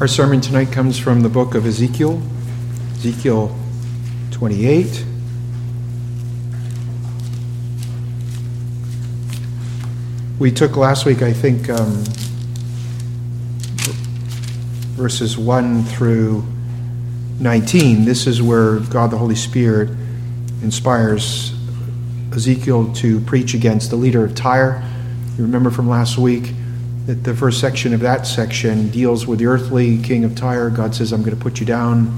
Our sermon tonight comes from the book of Ezekiel, Ezekiel 28. We took last week, I think, verses 1 through 19. This is where God the Holy Spirit inspires Ezekiel to preach against the leader of Tyre. You remember from last week that the first section of that section deals with the earthly king of Tyre. God says, I'm going to put you down.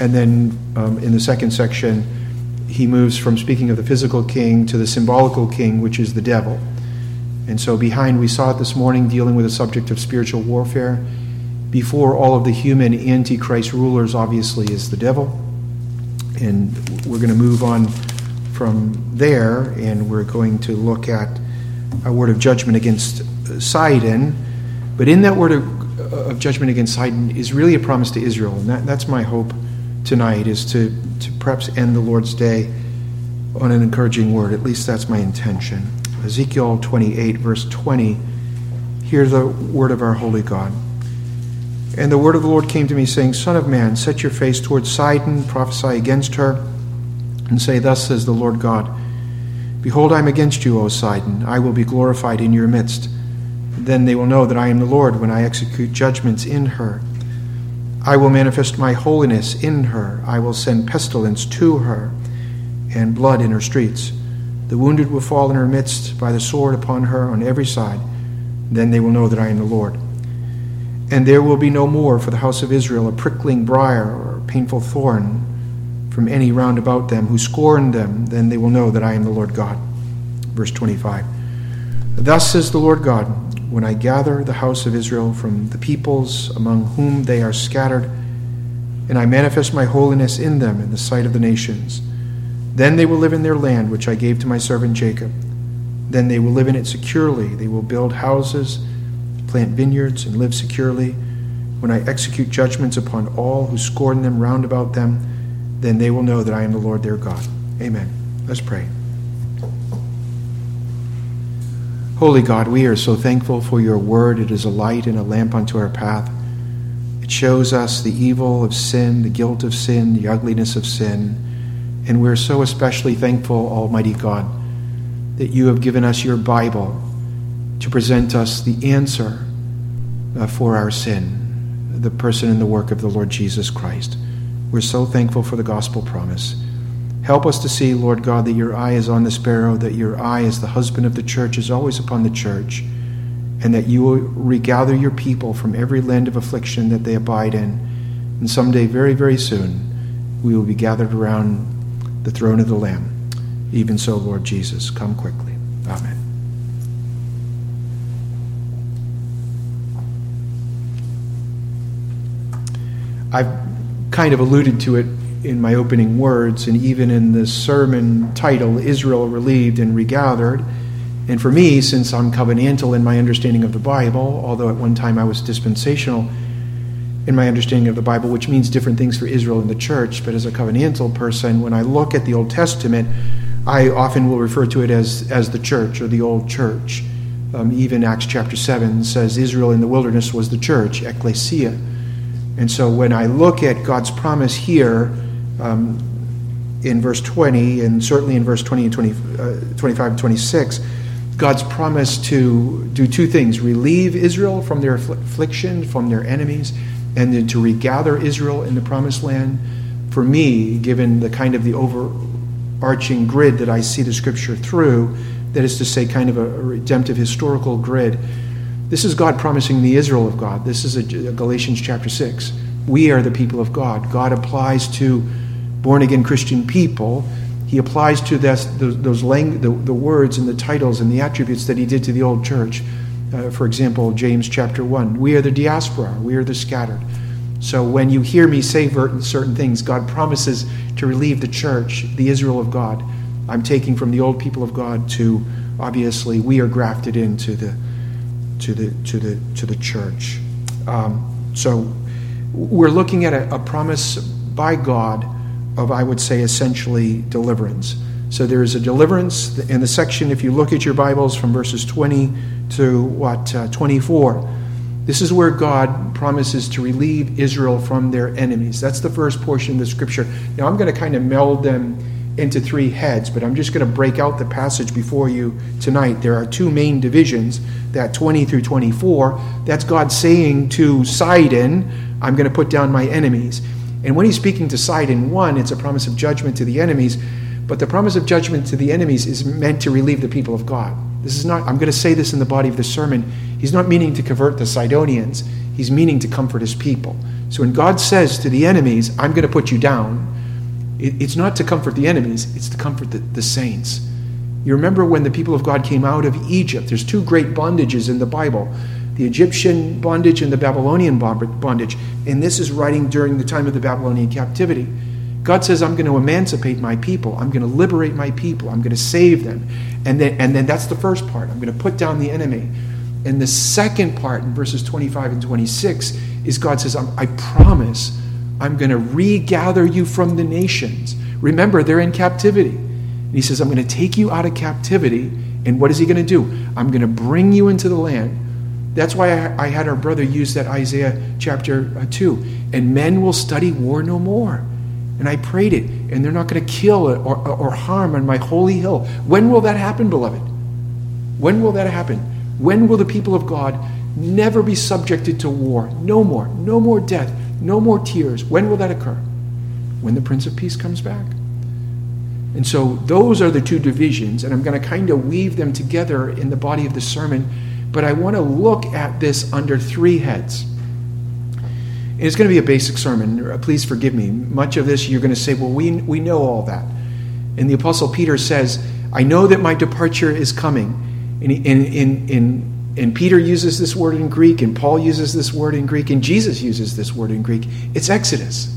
And then in the second section, he moves from speaking of the physical king to the symbolical king, which is the devil. And so behind, we saw it this morning, dealing with the subject of spiritual warfare. Before all of the human antichrist rulers, obviously, is the devil. And we're going to move on from there, and we're going to look at a word of judgment against Sidon, but in that word of judgment against Sidon is really a promise to Israel, and that's my hope tonight, is to perhaps end the Lord's day on an encouraging word. At least that's my intention. Ezekiel 28, verse 20, hear the word of our holy God. And the word of the Lord came to me, saying, Son of man, set your face towards Sidon, prophesy against her, and say, Thus says the Lord God, Behold, I am against you, O Sidon, I will be glorified in your midst. Then they will know that I am the Lord when I execute judgments in her. I will manifest my holiness in her. I will send pestilence to her and blood in her streets. The wounded will fall in her midst by the sword upon her on every side. Then they will know that I am the Lord. And there will be no more for the house of Israel a prickling briar or a painful thorn from any round about them who scorn them. Then they will know that I am the Lord God. Verse 25. Thus says the Lord God, when I gather the house of Israel from the peoples among whom they are scattered, and I manifest my holiness in them in the sight of the nations, then they will live in their land which I gave to my servant Jacob. Then they will live in it securely. They will build houses, plant vineyards, and live securely. When I execute judgments upon all who scorn them round about them, then they will know that I am the Lord their God. Amen. Let's pray. Holy God, we are so thankful for your word. It is a light and a lamp unto our path. It shows us the evil of sin, the guilt of sin, the ugliness of sin. And we're so especially thankful, Almighty God, that you have given us your Bible to present us the answer for our sin, the person and the work of the Lord Jesus Christ. We're so thankful for the gospel promise. Help us to see, Lord God, that your eye is on the sparrow, that your eye as the husband of the church is always upon the church, and that you will regather your people from every land of affliction that they abide in. And someday, very, very soon, we will be gathered around the throne of the Lamb. Even so, Lord Jesus, come quickly. Amen. I've kind of alluded to it in my opening words, and even in the sermon title, Israel Relieved and Regathered. And for me, since I'm covenantal in my understanding of the Bible, although at one time I was dispensational in my understanding of the Bible, which means different things for Israel and the church, but as a covenantal person, when I look at the Old Testament, I often will refer to it as the church or the old church. Even Acts chapter 7 says Israel in the wilderness was the church, ecclesia. And so when I look at God's promise here, in verse 20, and certainly in verse 20 and 25 and 26, God's promise to do two things: relieve Israel from their affliction, from their enemies, and then to regather Israel in the promised land. For me, given the kind of the overarching grid that I see the scripture through, that is to say, kind of a redemptive historical grid, this is God promising the Israel of God. This is a Galatians chapter 6. We are the people of God. God applies to born-again Christian people. He applies to the words and the titles and the attributes that he did to the old church. For example, James chapter 1, we are the diaspora, we are the scattered. So when you hear me say certain things, God promises to relieve the church, the Israel of God. I'm taking from the old people of God to, obviously, we are grafted into the church. So we're looking at a promise by God of, I would say, essentially deliverance. So there is a deliverance in the section, if you look at your Bibles, from verses 20 to 24. This is where God promises to relieve Israel from their enemies. That's the first portion of the scripture. Now I'm going to kind of meld them into three heads, but I'm just going to break out the passage before you tonight. There are two main divisions, that 20 through 24. That's God saying to Sidon, I'm going to put down my enemies. And when he's speaking to Sidon 1, it's a promise of judgment to the enemies. But the promise of judgment to the enemies is meant to relieve the people of God. This is not, I'm going to say this in the body of the sermon, he's not meaning to convert the Sidonians. He's meaning to comfort his people. So when God says to the enemies, I'm going to put you down, it's not to comfort the enemies, it's to comfort the saints. You remember when the people of God came out of Egypt, there's two great bondages in the Bible, the Egyptian bondage and the Babylonian bondage. And this is writing during the time of the Babylonian captivity. God says, I'm going to emancipate my people. I'm going to liberate my people. I'm going to save them. And then that's the first part. I'm going to put down the enemy. And the second part in verses 25 and 26 is God says, I promise I'm going to regather you from the nations. Remember, they're in captivity. And he says, I'm going to take you out of captivity. And what is he going to do? I'm going to bring you into the land. That's why I had our brother use that Isaiah chapter 2. And men will study war no more. And I prayed it, and they're not going to kill or harm on my holy hill. When will that happen, beloved? When will that happen? When will the people of God never be subjected to war? No more. No more death. No more tears. When will that occur? When the Prince of Peace comes back. And so those are the two divisions, and I'm going to kind of weave them together in the body of the sermon, but I want to look at this under three heads. And it's going to be a basic sermon. Please forgive me. Much of this you're going to say, well, we know all that. And the Apostle Peter says, I know that my departure is coming. And Peter uses this word in Greek, and Paul uses this word in Greek, and Jesus uses this word in Greek. It's Exodus.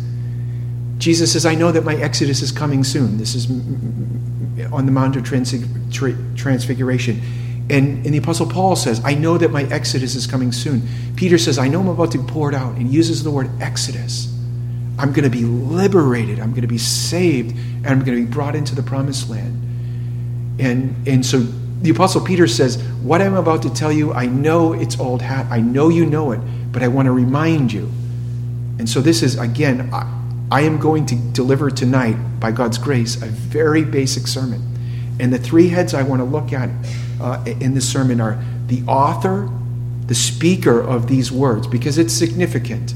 Jesus says, I know that my Exodus is coming soon. This is on the Mount of Transfiguration. And the Apostle Paul says, I know that my Exodus is coming soon. Peter says, I know I'm about to be poured out, and uses the word Exodus. I'm going to be liberated. I'm going to be saved, and I'm going to be brought into the promised land. And so the Apostle Peter says, what I'm about to tell you, I know it's old hat. I know you know it, but I want to remind you. And so this is, again, I am going to deliver tonight, by God's grace, a very basic sermon. And the three heads I want to look at in this sermon are the author, the speaker of these words, because it's significant.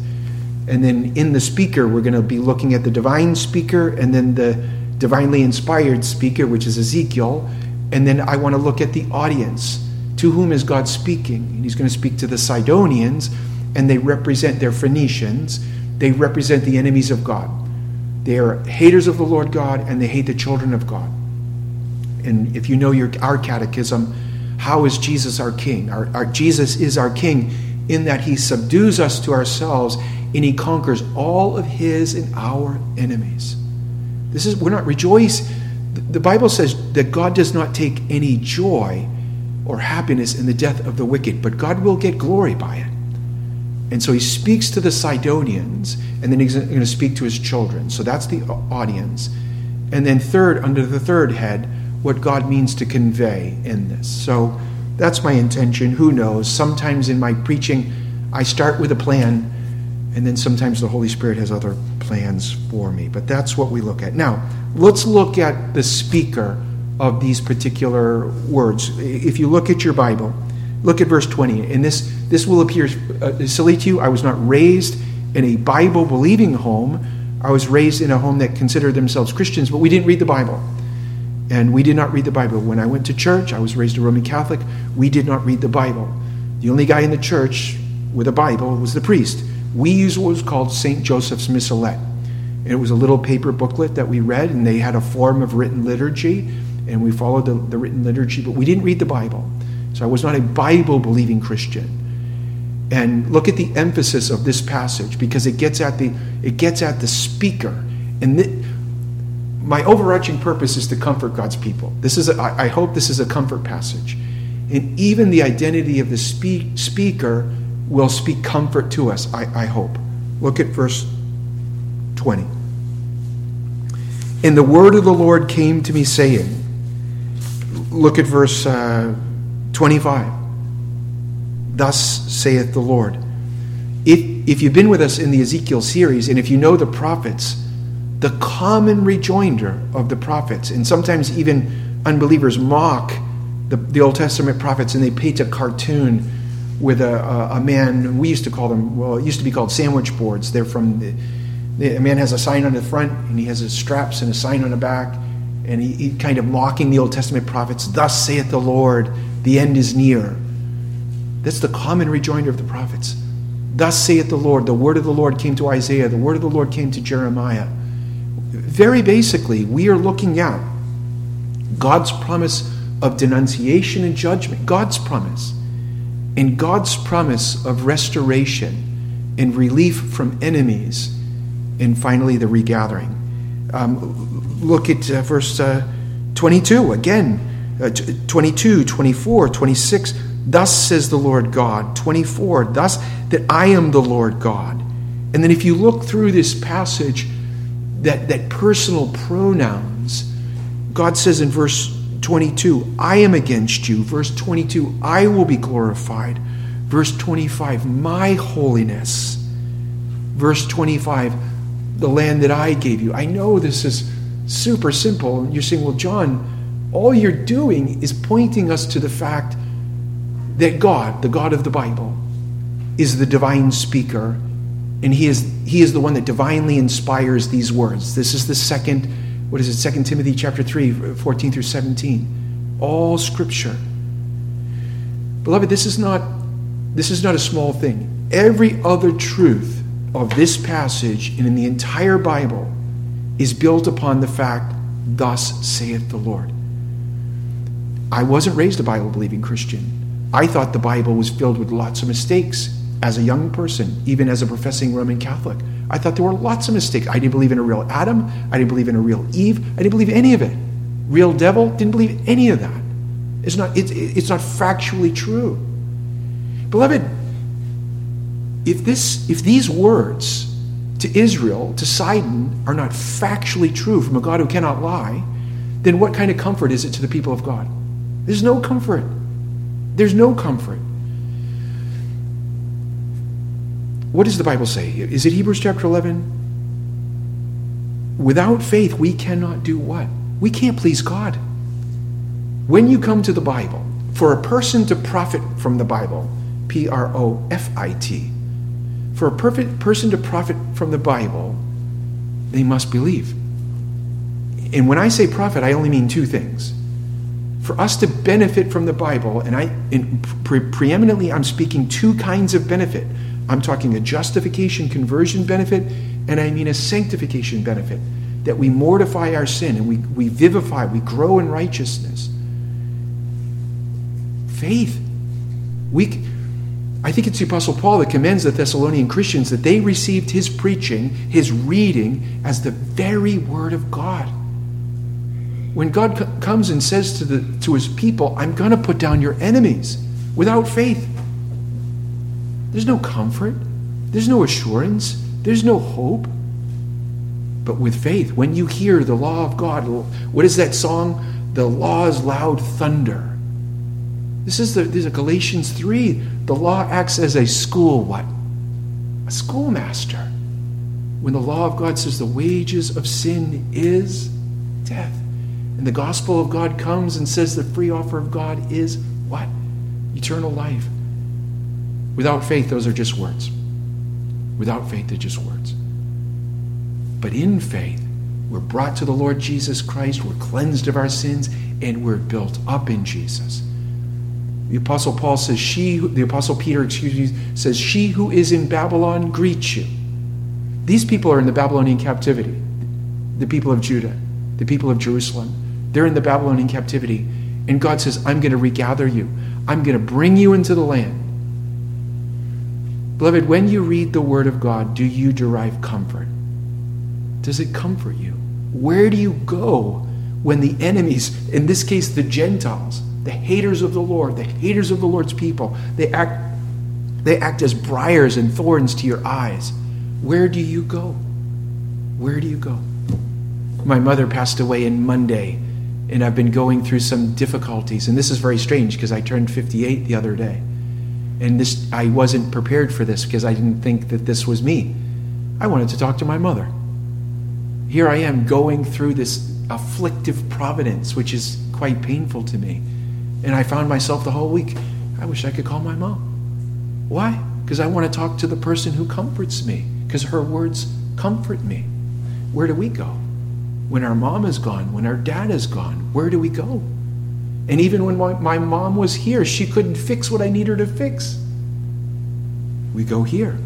And then in the speaker, we're going to be looking at the divine speaker, and then the divinely inspired speaker, which is Ezekiel. And then I want to look at the audience. To whom is God speaking? And he's going to speak to the Sidonians, and they represent their Phoenicians. They represent the enemies of God. They are haters of the Lord God, and they hate the children of God. And if you know our catechism, how is Jesus our king? Jesus is our king in that he subdues us to ourselves, and he conquers all of his and our enemies. We're not rejoicing. The Bible says that God does not take any joy or happiness in the death of the wicked, but God will get glory by it. And so he speaks to the Sidonians, and then he's going to speak to his children. So that's the audience. And then third, under the third head, what God means to convey in this. So that's my intention. Who knows? Sometimes in my preaching, I start with a plan, and then sometimes the Holy Spirit has other plans for me. But that's what we look at. Now, let's look at the speaker of these particular words. If you look at your Bible, look at verse 20. And this will appear silly to you. I was not raised in a Bible-believing home. I was raised in a home that considered themselves Christians, but we didn't read the Bible. And we did not read the Bible. When I went to church, I was raised a Roman Catholic. We did not read the Bible. The only guy in the church with a Bible was the priest. We used what was called St. Joseph's Missalette. And it was a little paper booklet that we read, and they had a form of written liturgy, and we followed the written liturgy, but we didn't read the Bible. So I was not a Bible-believing Christian. And look at the emphasis of this passage, because it gets at the speaker. And my overarching purpose is to comfort God's people. I hope this is a comfort passage. And even the identity of the speaker will speak comfort to us, I hope. Look at verse 20. And the word of the Lord came to me saying, look at verse 25. thus saith the Lord. If you've been with us in the Ezekiel series, and if you know the prophets, the common rejoinder of the prophets, and sometimes even unbelievers mock the Old Testament prophets, and they paint a cartoon with a man. We used to call them, well, it used to be called sandwich boards. They're from a man has a sign on the front, and he has his straps and a sign on the back, and he kind of mocking the Old Testament prophets. Thus saith the Lord, the end is near. That's the common rejoinder of the prophets. Thus saith the Lord. The word of the Lord came to Isaiah. The word of the Lord came to Jeremiah. Very basically, we are looking at God's promise of denunciation and judgment. God's promise. And God's promise of restoration and relief from enemies. And finally, the regathering. Look at verse 22 again. 22, 24, 26. Thus says the Lord God. 24, thus that I am the Lord God. And then if you look through this passage, that personal pronouns, God says in verse 22, I am against you. Verse 22, I will be glorified. Verse 25, my holiness. Verse 25, the land that I gave you. I know this is super simple. You're saying, well, John, all you're doing is pointing us to the fact that God, the God of the Bible, is the divine speaker, and he is the one that divinely inspires these words. This is the second, 2 Timothy chapter 3, 14 through 17. All Scripture. Beloved, this is not a small thing. Every other truth of this passage and in the entire Bible is built upon the fact, thus saith the Lord. I wasn't raised a Bible-believing Christian. I thought the Bible was filled with lots of mistakes as a young person, even as a professing Roman Catholic. I thought there were lots of mistakes. I didn't believe in a real Adam. I didn't believe in a real Eve. I didn't believe any of it. Real devil, didn't believe any of that. It's not factually true. Beloved, if these words to Israel, to Sidon, are not factually true from a God who cannot lie, then what kind of comfort is it to the people of God? There's no comfort. There's no comfort. What does the Bible say? Is it Hebrews chapter 11? Without faith, we cannot do what? We can't please God. When you come to the Bible, for a person to profit from the Bible, P-R-O-F-I-T, for a perfect person to profit from the Bible, they must believe. And when I say profit, I only mean two things. For us to benefit from the Bible, and preeminently I'm speaking two kinds of benefit. I'm talking a justification, conversion benefit, and I mean a sanctification benefit, that we mortify our sin and we vivify, we grow in righteousness. Faith. I think it's the Apostle Paul that commends the Thessalonian Christians that they received his preaching, his reading, as the very word of God. When God comes and says to his people, I'm going to put down your enemies, without faith, there's no comfort, there's no assurance, there's no hope. But with faith, when you hear the law of God, what is that song? The law's loud thunder. This is Galatians 3. The law acts as a school what? A schoolmaster. When the law of God says the wages of sin is death. And the gospel of God comes and says the free offer of God is what? Eternal life. Without faith, those are just words. Without faith, they're just words. But in faith, we're brought to the Lord Jesus Christ, we're cleansed of our sins, and we're built up in Jesus. The Apostle Paul says, the Apostle Peter says, she who is in Babylon greets you. These people are in the Babylonian captivity, the people of Judah, the people of Jerusalem. They're in the Babylonian captivity. And God says, I'm going to regather you. I'm going to bring you into the land. Beloved, when you read the word of God, do you derive comfort? Does it comfort you? Where do you go when the enemies, in this case the Gentiles, the haters of the Lord, the haters of the Lord's people, they act as briars and thorns to your eyes? Where do you go? Where do you go? My mother passed away on Monday, and I've been going through some difficulties. And this is very strange because I turned 58 the other day. And this, I wasn't prepared for this because I didn't think that this was me. I wanted to talk to my mother. Here I am going through this afflictive providence, which is quite painful to me. And I found myself the whole week, I wish I could call my mom. Why? Because I want to talk to the person who comforts me, because her words comfort me. Where do we go? When our mom is gone, when our dad is gone, where do we go? And even when my mom was here, she couldn't fix what I needed her to fix. We go here.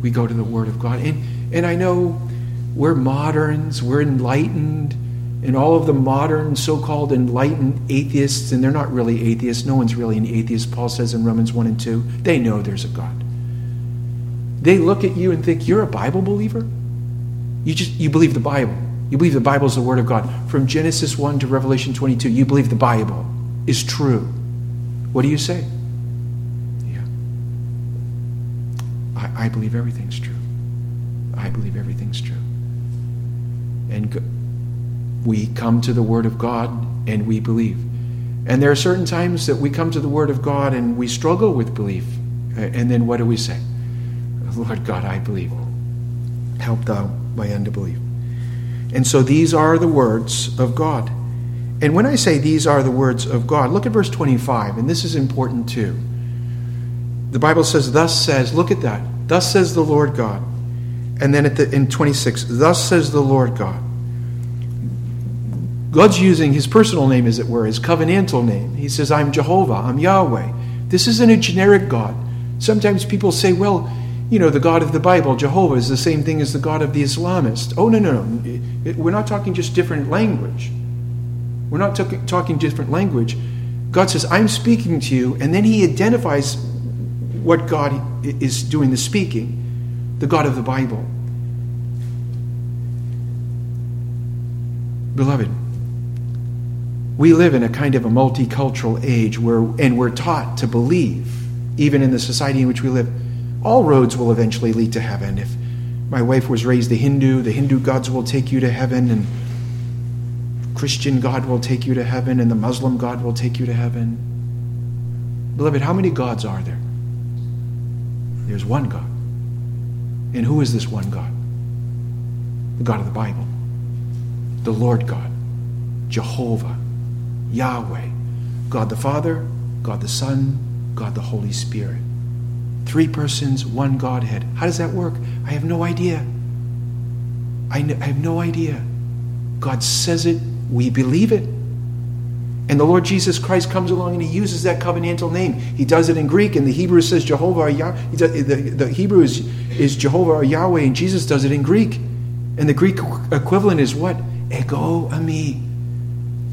We go to the Word of God. And I know we're moderns, we're enlightened, and all of the modern so-called enlightened atheists, and they're not really atheists. No one's really an atheist. Paul says in Romans 1 and 2, they know there's a God. They look at you and think, you're a Bible believer? You believe the Bible. You believe the Bible is the Word of God. From Genesis 1 to Revelation 22, you believe the Bible is true. What do you say? Yeah. I believe everything's true. I believe everything's true. And we come to the Word of God and we believe. And there are certain times that we come to the Word of God and we struggle with belief. And then what do we say? Lord God, I believe. Help thou my unbelief. And so these are the words of God. And when I say these are the words of God, look at verse 25, and this is important too. The Bible says, thus says, look at that. Thus says the Lord God. And then in 26, thus says the Lord God. God's using his personal name, as it were, his covenantal name. He says, I'm Jehovah, I'm Yahweh. This isn't a generic God. Sometimes people say, well, you know, the God of the Bible, Jehovah, is the same thing as the God of the Islamist. Oh, no. We're not talking just different language. We're not talking different language. God says, I'm speaking to you. And then he identifies what God is doing the speaking, the God of the Bible. Beloved, we live in a kind of a multicultural age and we're taught to believe, even in the society in which we live, all roads will eventually lead to heaven. If my wife was raised a Hindu, the Hindu gods will take you to heaven, and Christian God will take you to heaven, and the Muslim God will take you to heaven. Beloved, how many gods are there? There's one God. And who is this one God? The God of the Bible. The Lord God. Jehovah. Yahweh. God the Father, God the Son, God the Holy Spirit. Three persons, one Godhead. How does that work? I have no idea. I have no idea. God says it. We believe it. And the Lord Jesus Christ comes along and he uses that covenantal name. He does it in Greek, and the Hebrew says Jehovah or Yahweh. The Hebrew is Jehovah or Yahweh, and Jesus does it in Greek. And the Greek equivalent is what? Ego a me.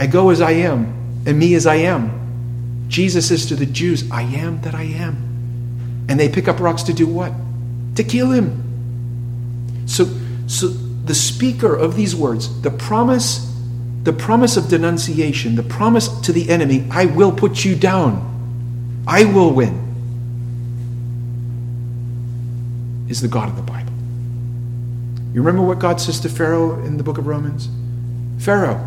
Ego as I am, and me as I am. Jesus is to the Jews, I am that I am. And they pick up rocks to do what? To kill him. So the speaker of these words, the promise of denunciation, the promise to the enemy, I will put you down. I will win. Is the God of the Bible. You remember what God says to Pharaoh in the book of Romans? Pharaoh,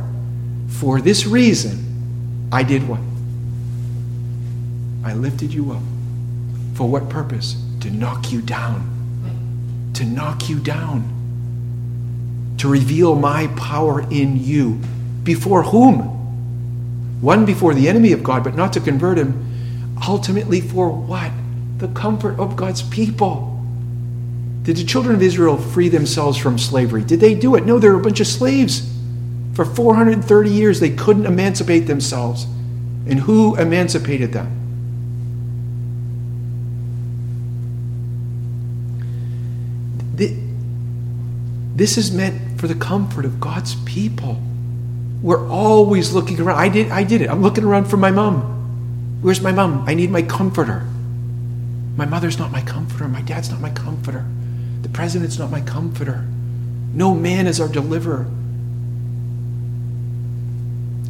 for this reason, I did what? I lifted you up. For what purpose? To knock you down. To knock you down. To reveal my power in you. Before whom? One, before the enemy of God, but not to convert him. Ultimately for what? The comfort of God's people. Did the children of Israel free themselves from slavery? Did they do it? No, they were a bunch of slaves. For 430 years, they couldn't emancipate themselves. And who emancipated them? This is meant for the comfort of God's people. We're always looking around. I did it. I'm looking around for my mom. Where's my mom? I need my comforter. My mother's not my comforter. My dad's not my comforter. The president's not my comforter. No man is our deliverer.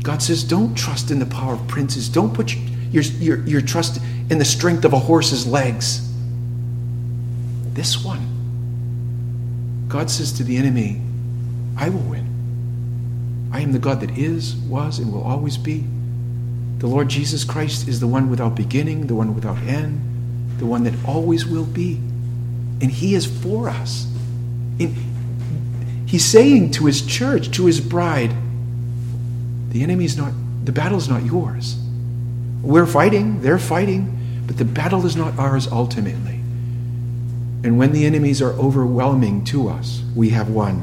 God says, don't trust in the power of princes. Don't put your trust in the strength of a horse's legs. This one. God says to the enemy, I will win. I am the God that is, was, and will always be. The Lord Jesus Christ is the one without beginning, the one without end, the one that always will be. And he is for us. He's saying to his church, to his bride, the battle is not yours. We're fighting, they're fighting, but the battle is not ours ultimately. And when the enemies are overwhelming to us, we have won.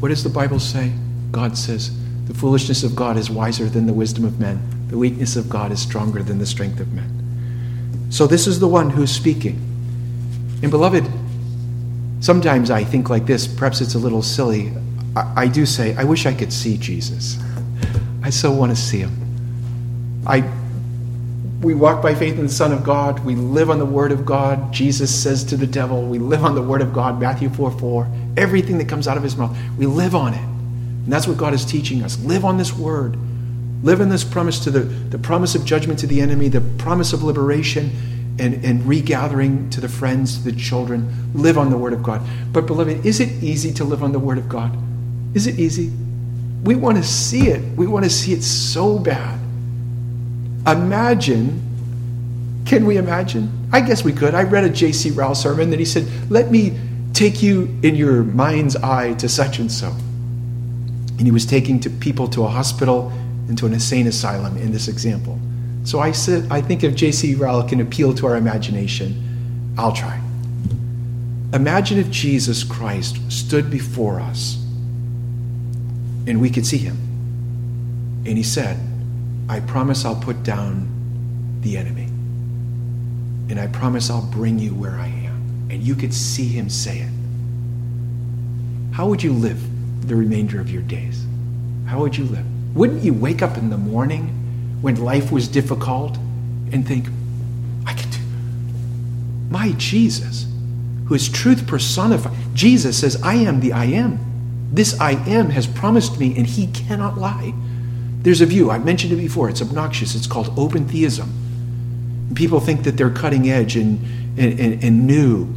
What does the Bible say? God says, the foolishness of God is wiser than the wisdom of men. The weakness of God is stronger than the strength of men. So this is the one who's speaking. And beloved, sometimes I think like this, perhaps it's a little silly. I do say, I wish I could see Jesus. I so want to see him. We walk by faith in the Son of God. We live on the Word of God. Jesus says to the devil, we live on the Word of God, Matthew 4:4. Everything that comes out of his mouth, we live on it. And that's what God is teaching us. Live on this Word. Live in this promise to the promise of judgment to the enemy, the promise of liberation and regathering to the friends, to the children. Live on the Word of God. But beloved, is it easy to live on the Word of God? Is it easy? We want to see it. We want to see it so bad. Can we imagine? I guess we could. I read a J.C. Rowell sermon that he said, let me take you in your mind's eye to such and so. And he was taking people to a hospital and to an insane asylum in this example. So I think if J.C. Rowell can appeal to our imagination, I'll try. Imagine if Jesus Christ stood before us and we could see him. And he said, I promise I'll put down the enemy. And I promise I'll bring you where I am. And you could see him say it. How would you live the remainder of your days? How would you live? Wouldn't you wake up in the morning when life was difficult and think, my Jesus, who is truth personified. Jesus says, I am the I am. This I am has promised me and he cannot lie. There's a view, I've mentioned it before, it's obnoxious, it's called open theism. People think that they're cutting edge and new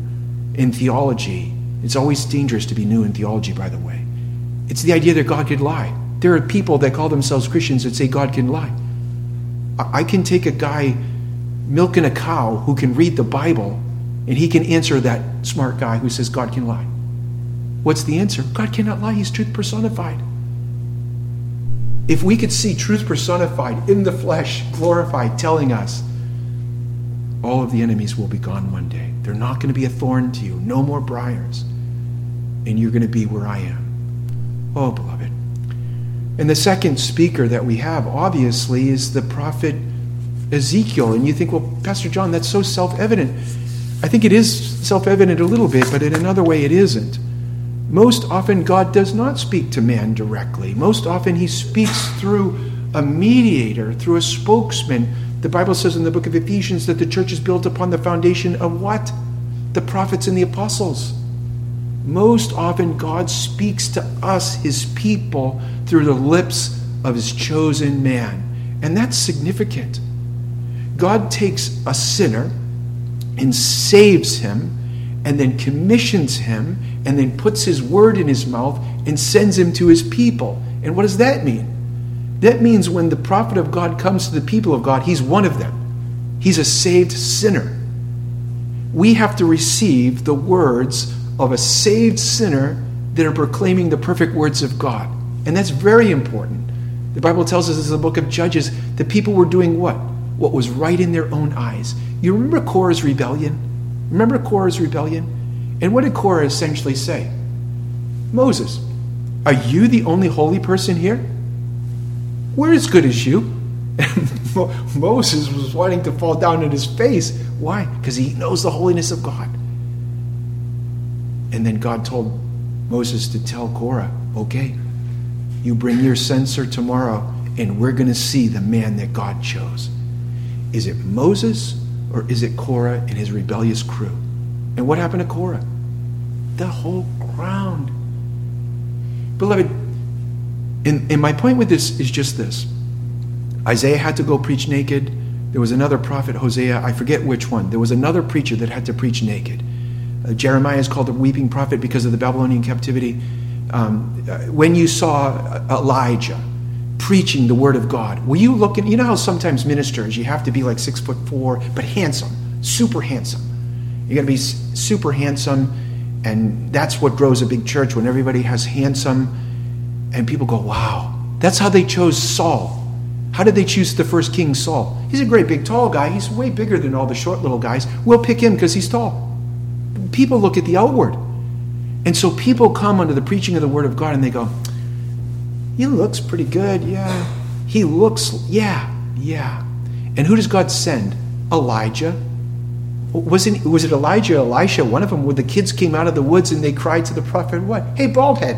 in theology. It's always dangerous to be new in theology, by the way. It's the idea that God could lie. There are people that call themselves Christians that say God can lie. I can take a guy milking a cow who can read the Bible and he can answer that smart guy who says God can lie. What's the answer? God cannot lie, he's truth personified. If we could see truth personified in the flesh, glorified, telling us all of the enemies will be gone one day. They're not going to be a thorn to you. No more briars. And you're going to be where I am. Oh, beloved. And the second speaker that we have, obviously, is the prophet Ezekiel. And you think, well, Pastor John, that's so self-evident. I think it is self-evident a little bit, but in another way it isn't. Most often, God does not speak to man directly. Most often, he speaks through a mediator, through a spokesman. The Bible says in the book of Ephesians that the church is built upon the foundation of what? The prophets and the apostles. Most often, God speaks to us, his people, through the lips of his chosen man. And that's significant. God takes a sinner and saves him, and then commissions him, and then puts his word in his mouth and sends him to his people. And what does that mean? That means when the prophet of God comes to the people of God, he's one of them. He's a saved sinner. We have to receive the words of a saved sinner that are proclaiming the perfect words of God. And that's very important. The Bible tells us in the book of Judges that people were doing what? What was right in their own eyes. You remember Korah's rebellion? Remember Korah's rebellion? And what did Korah essentially say? Moses, are you the only holy person here? We're as good as you. And Moses was wanting to fall down in his face. Why? Because he knows the holiness of God. And then God told Moses to tell Korah, okay, you bring your censer tomorrow and we're going to see the man that God chose. Is it Moses? Or is it Korah and his rebellious crew? And what happened to Korah? The whole ground. Beloved, and my point with this is just this. Isaiah had to go preach naked. There was another prophet, Hosea, I forget which one. There was another preacher that had to preach naked. Jeremiah is called the weeping prophet because of the Babylonian captivity. When you saw Elijah preaching the word of God. Will you look at, you know how sometimes ministers, you have to be like 6'4", but handsome, super handsome. You're going to be super handsome, and that's what grows a big church, when everybody has handsome, and people go, wow. That's how they chose Saul. How did they choose the first king, Saul? He's a great big tall guy. He's way bigger than all the short little guys. We'll pick him because he's tall. People look at the outward. And so people come under the preaching of the word of God and they go, he looks pretty good, yeah. He looks, yeah. And who does God send? Elijah. Was it Elijah or Elisha? One of them, where the kids came out of the woods and they cried to the prophet, what? Hey, bald head.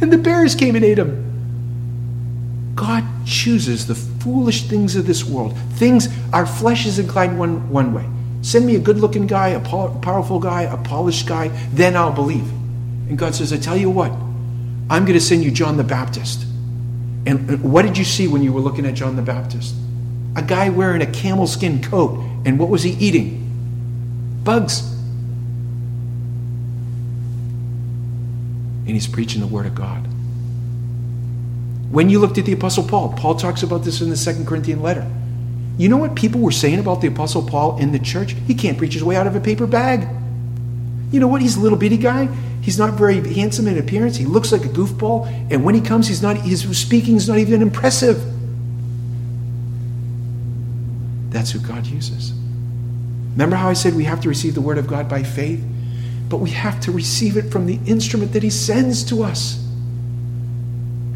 And the bears came and ate him. God chooses the foolish things of this world. Things, our flesh is inclined one way. Send me a good-looking guy, a powerful guy, a polished guy, then I'll believe. And God says, I tell you what, I'm going to send you John the Baptist. And what did you see when you were looking at John the Baptist? A guy wearing a camel skin coat. And what was he eating? Bugs. And he's preaching the word of God. When you looked at the Apostle Paul, Paul talks about this in the 2 Corinthians letter. You know what people were saying about the Apostle Paul in the church? He can't preach his way out of a paper bag. You know what? He's a little bitty guy. He's not very handsome in appearance. He looks like a goofball. And when he comes, his speaking is not even impressive. That's who God uses. Remember how I said we have to receive the word of God by faith? But we have to receive it from the instrument that he sends to us.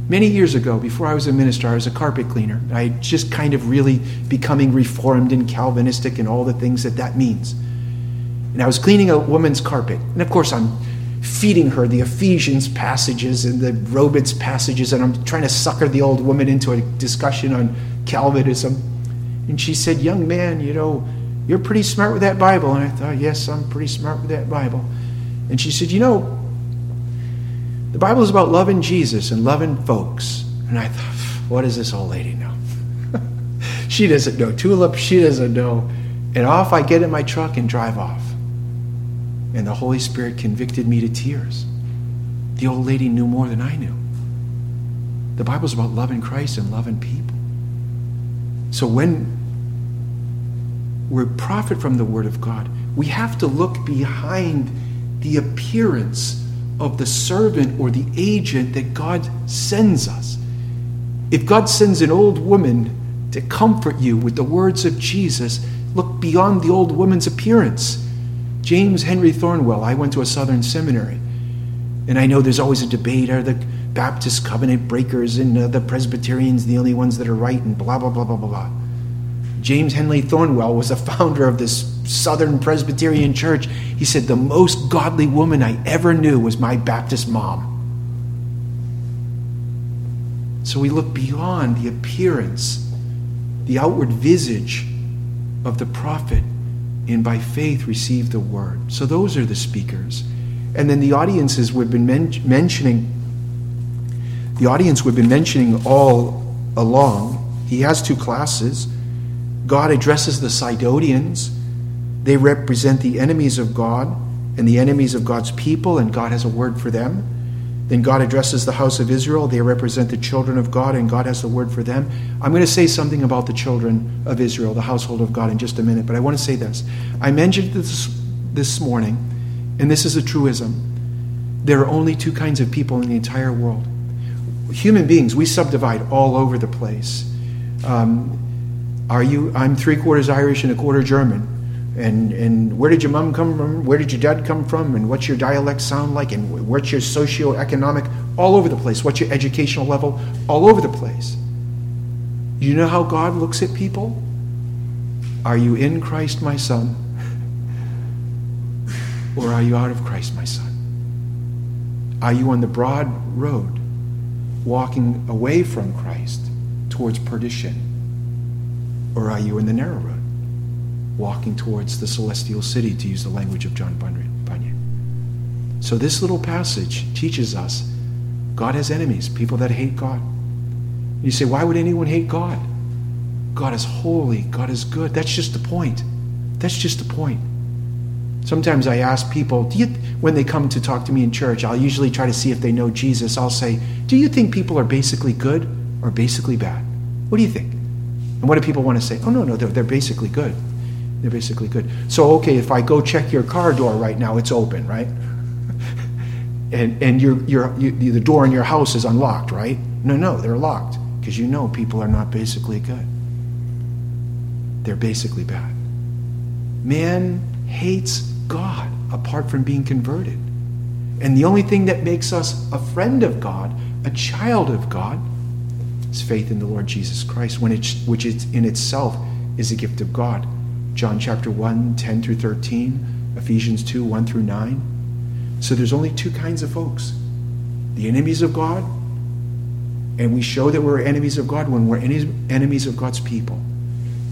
Many years ago, before I was a minister, I was a carpet cleaner. I had just kind of really becoming reformed and Calvinistic and all the things that means. And I was cleaning a woman's carpet. And of course, I'm feeding her the Ephesians passages and the Romans passages, and I'm trying to sucker the old woman into a discussion on Calvinism. And she said, young man, you know, you're pretty smart with that Bible. And I thought, yes, I'm pretty smart with that Bible. And she said, you know, the Bible is about loving Jesus and loving folks. And I thought, what does this old lady know? She doesn't know tulips. She doesn't know. And off I get in my truck and drive off. And the Holy Spirit convicted me to tears. The old lady knew more than I knew. The Bible is about loving Christ and loving people. So when we profit from the Word of God, we have to look behind the appearance of the servant or the agent that God sends us. If God sends an old woman to comfort you with the words of Jesus, look beyond the old woman's appearance. James Henry Thornwell, I went to a Southern seminary, and I know there's always a debate, are the Baptist covenant breakers and the Presbyterians the only ones that are right and blah, blah, blah, blah, blah, blah. James Henry Thornwell was the founder of this Southern Presbyterian church. He said, the most godly woman I ever knew was my Baptist mom. So we look beyond the appearance, the outward visage of the prophet, and by faith receive the word. So those are the speakers. And then the audiences we've been mentioning, the audience we've been mentioning all along, he has two classes. God addresses the Sidonians. They represent the enemies of God and the enemies of God's people, and God has a word for them. Then God addresses the house of Israel. They represent the children of God, and God has the word for them. I'm going to say something about the children of Israel, the household of God, in just a minute, but I want to say this. I mentioned this morning, and this is a truism. There are only two kinds of people in the entire world. Human beings, we subdivide all over the place. I'm 3/4 Irish and 1/4 German. And where did your mom come from? Where did your dad come from? And what's your dialect sound like? And what's your socioeconomic? All over the place. What's your educational level? All over the place. You know how God looks at people? Are you in Christ, my son? Or are you out of Christ, my son? Are you on the broad road, walking away from Christ towards perdition? Or are you in the narrow road, walking towards the celestial city, to use the language of John Bunyan? So this little passage teaches us God has enemies, people that hate God. You say, why would anyone hate God? God is holy. God is good. That's just the point. That's just the point. Sometimes I ask people, when they come to talk to me in church, I'll usually try to see if they know Jesus. I'll say, do you think people are basically good or basically bad? What do you think? And what do people want to say? Oh, no, they're basically good. They're basically good. So, okay, if I go check your car door right now, it's open, right? And the door in your house is unlocked, right? No, they're locked, because you know people are not basically good. They're basically bad. Man hates God apart from being converted. And the only thing that makes us a friend of God, a child of God, is faith in the Lord Jesus Christ, which in itself is a gift of God. John chapter 1, 10 through 13, Ephesians 2, 1 through 9. So there's only two kinds of folks. The enemies of God, and we show that we're enemies of God when we're enemies of God's people.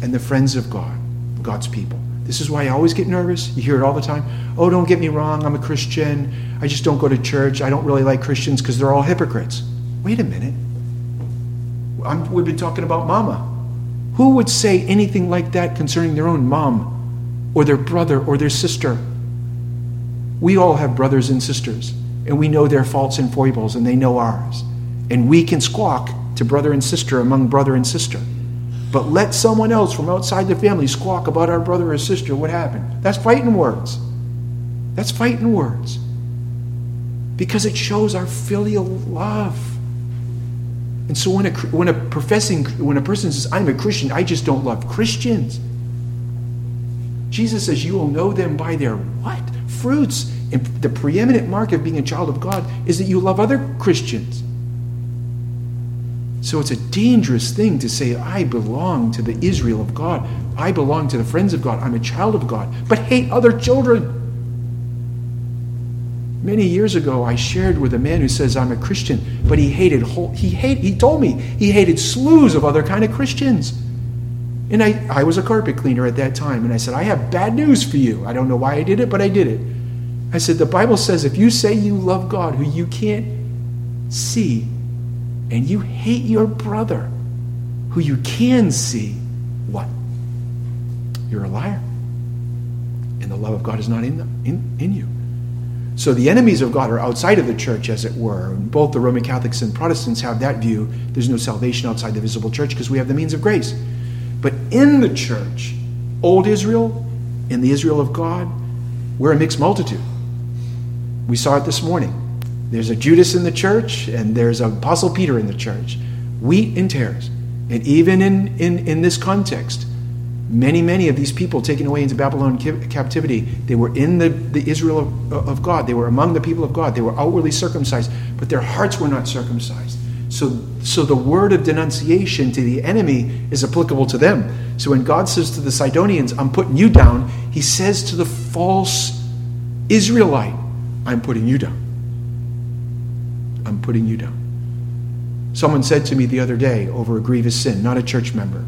And the friends of God, God's people. This is why I always get nervous. You hear it all the time. Oh, don't get me wrong. I'm a Christian. I just don't go to church. I don't really like Christians because they're all hypocrites. Wait a minute. We've been talking about mama. Who would say anything like that concerning their own mom or their brother or their sister? We all have brothers and sisters, and we know their faults and foibles, and they know ours. And we can squawk to brother and sister among brother and sister. But let someone else from outside the family squawk about our brother or sister. What happened? That's fighting words. That's fighting words. Because it shows our filial love. And so when a person says, I'm a Christian, I just don't love Christians. Jesus says, you will know them by their what? Fruits. And the preeminent mark of being a child of God is that you love other Christians. So it's a dangerous thing to say, I belong to the Israel of God. I belong to the friends of God. I'm a child of God. But hate other children. Many years ago, I shared with a man who says, I'm a Christian, but he told me he hated slews of other kind of Christians. And I was a carpet cleaner at that time. And I said, I have bad news for you. I don't know why I did it, but I did it. I said, the Bible says, if you say you love God, who you can't see, and you hate your brother, who you can see, what? You're a liar. And the love of God is not in you. So the enemies of God are outside of the church, as it were. And both the Roman Catholics and Protestants have that view. There's no salvation outside the visible church because we have the means of grace. But in the church, old Israel and the Israel of God, we're a mixed multitude. We saw it this morning. There's a Judas in the church, and there's an Apostle Peter in the church. Wheat and tares. And even in this context, many of these people taken away into Babylonian captivity, they were in the Israel of God. They were among the people of God. They were outwardly circumcised, but their hearts were not circumcised. So the word of denunciation to the enemy is applicable to them. So when God says to the Sidonians, I'm putting you down, he says to the false Israelite, I'm putting you down. I'm putting you down. Someone said to me the other day over a grievous sin, not a church member.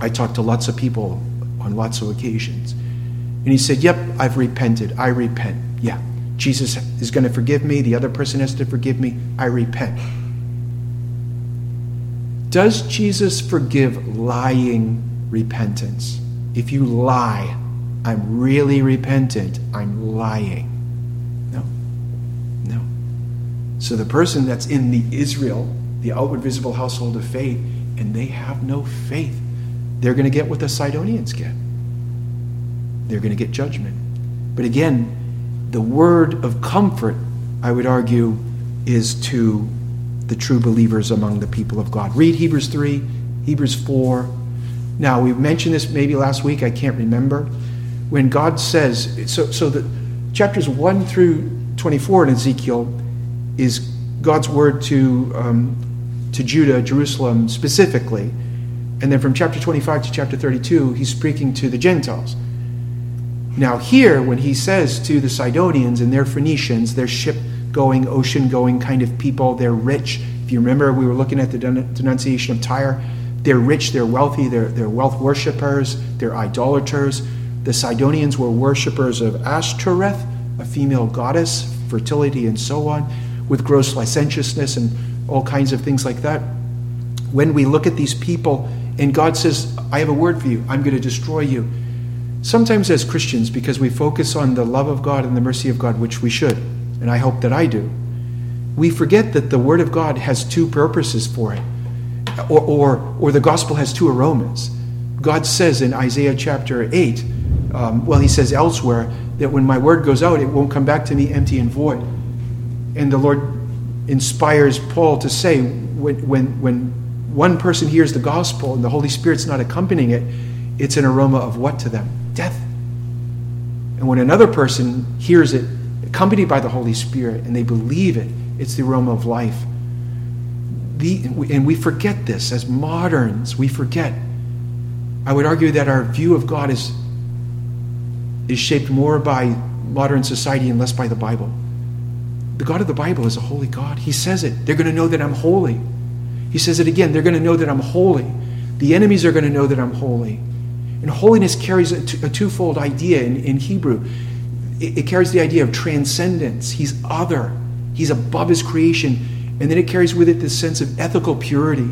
I talked to lots of people on lots of occasions. And he said, yep, I've repented. I repent. Yeah, Jesus is going to forgive me. The other person has to forgive me. I repent. Does Jesus forgive lying repentance? If you lie, I'm really repentant. I'm lying. So the person that's in the Israel, the outward visible household of faith, and they have no faith, they're going to get what the Sidonians get. They're going to get judgment. But again, the word of comfort, I would argue, is to the true believers among the people of God. Read Hebrews 3, Hebrews 4. Now, we mentioned this maybe last week, I can't remember. When God says, so the chapters 1 through 24 in Ezekiel is God's word to Judah, Jerusalem specifically. And then from chapter 25 to chapter 32, he's speaking to the Gentiles. Now here, when he says to the Sidonians and their Phoenicians, their ship-going, ocean-going kind of people, they're rich. If you remember, we were looking at the denunciation of Tyre. They're rich, they're wealthy, they're wealth worshippers, they're idolaters. The Sidonians were worshippers of Ashtoreth, a female goddess, fertility and so on, with gross licentiousness and all kinds of things like that. When we look at these people and God says, I have a word for you, I'm going to destroy you. Sometimes as Christians, because we focus on the love of God and the mercy of God, which we should, and I hope that I do, we forget that the word of God has two purposes for it. Or the gospel has two aromas. God says in Isaiah chapter 8, he says elsewhere, that when my word goes out, it won't come back to me empty and void. And the Lord inspires Paul to say, when one person hears the gospel and the Holy Spirit's not accompanying it, it's an aroma of what to them? Death. And when another person hears it, accompanied by the Holy Spirit, and they believe it, it's the aroma of life. And we forget this as moderns. We forget. I would argue that our view of God is shaped more by modern society and less by the Bible. The God of the Bible is a holy God. He says it. They're going to know that I'm holy. He says it again. They're going to know that I'm holy. The enemies are going to know that I'm holy. And holiness carries a twofold idea in Hebrew. It carries the idea of transcendence. He's other. He's above his creation. And then it carries with it this sense of ethical purity.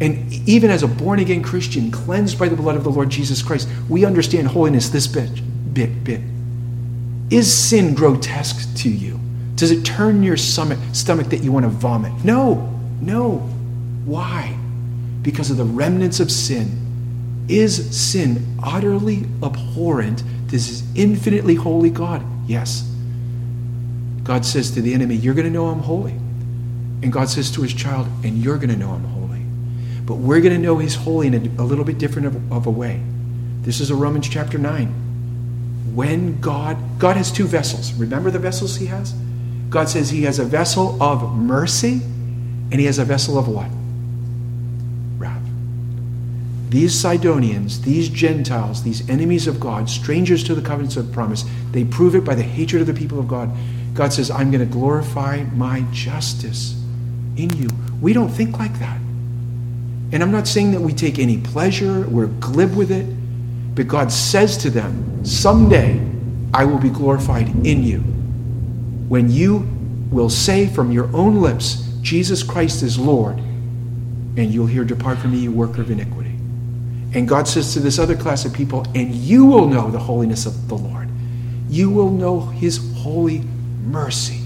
And even as a born-again Christian, cleansed by the blood of the Lord Jesus Christ, we understand holiness this bit. Is sin grotesque to you? Does it turn your stomach that you want to vomit? No. Why? Because of the remnants of sin. Is sin utterly abhorrent? This is infinitely holy God. Yes. God says to the enemy, you're going to know I'm holy. And God says to his child, and you're going to know I'm holy. But we're going to know his holy in a little bit different of a way. This is Romans chapter 9. When God has two vessels. Remember the vessels he has? God says he has a vessel of mercy, and he has a vessel of what? Wrath. These Sidonians, these Gentiles, these enemies of God, strangers to the covenants of promise, they prove it by the hatred of the people of God. God says, I'm going to glorify my justice in you. We don't think like that. And I'm not saying that we take any pleasure, we're glib with it, but God says to them, someday I will be glorified in you. When you will say from your own lips, Jesus Christ is Lord, and you'll hear, depart from me, you worker of iniquity. And God says to this other class of people, and you will know the holiness of the Lord. You will know his holy mercy.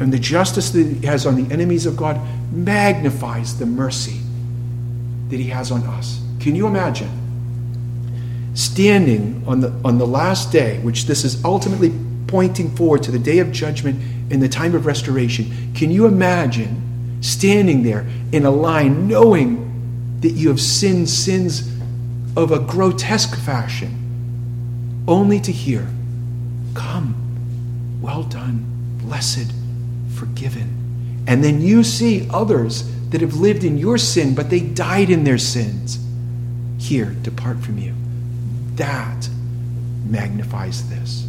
And the justice that he has on the enemies of God magnifies the mercy that he has on us. Can you imagine standing on the last day, which this is ultimately pointing forward to the day of judgment and the time of restoration? Can you imagine standing there in a line knowing that you have sinned sins of a grotesque fashion, only to hear, come, well done, blessed, forgiven. And then you see others that have lived in your sin, but they died in their sins. Here, depart from you. That magnifies this.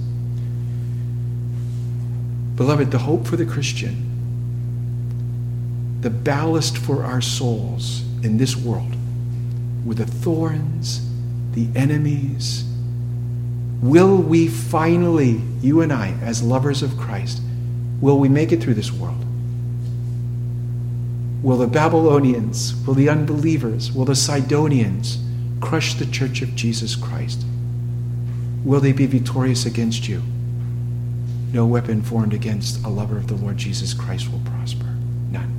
Beloved, the hope for the Christian, the ballast for our souls in this world, were the thorns, the enemies. Will we finally, you and I, as lovers of Christ, will we make it through this world? Will the Babylonians, will the unbelievers, will the Sidonians crush the church of Jesus Christ? Will they be victorious against you? No weapon formed against a lover of the Lord Jesus Christ will prosper. None.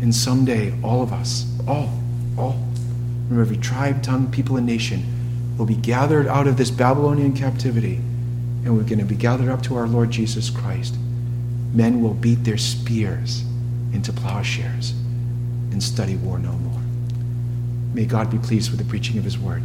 And someday, all of us, all, from every tribe, tongue, people, and nation, will be gathered out of this Babylonian captivity, and we're going to be gathered up to our Lord Jesus Christ. Men will beat their spears into plowshares and study war no more. May God be pleased with the preaching of his word.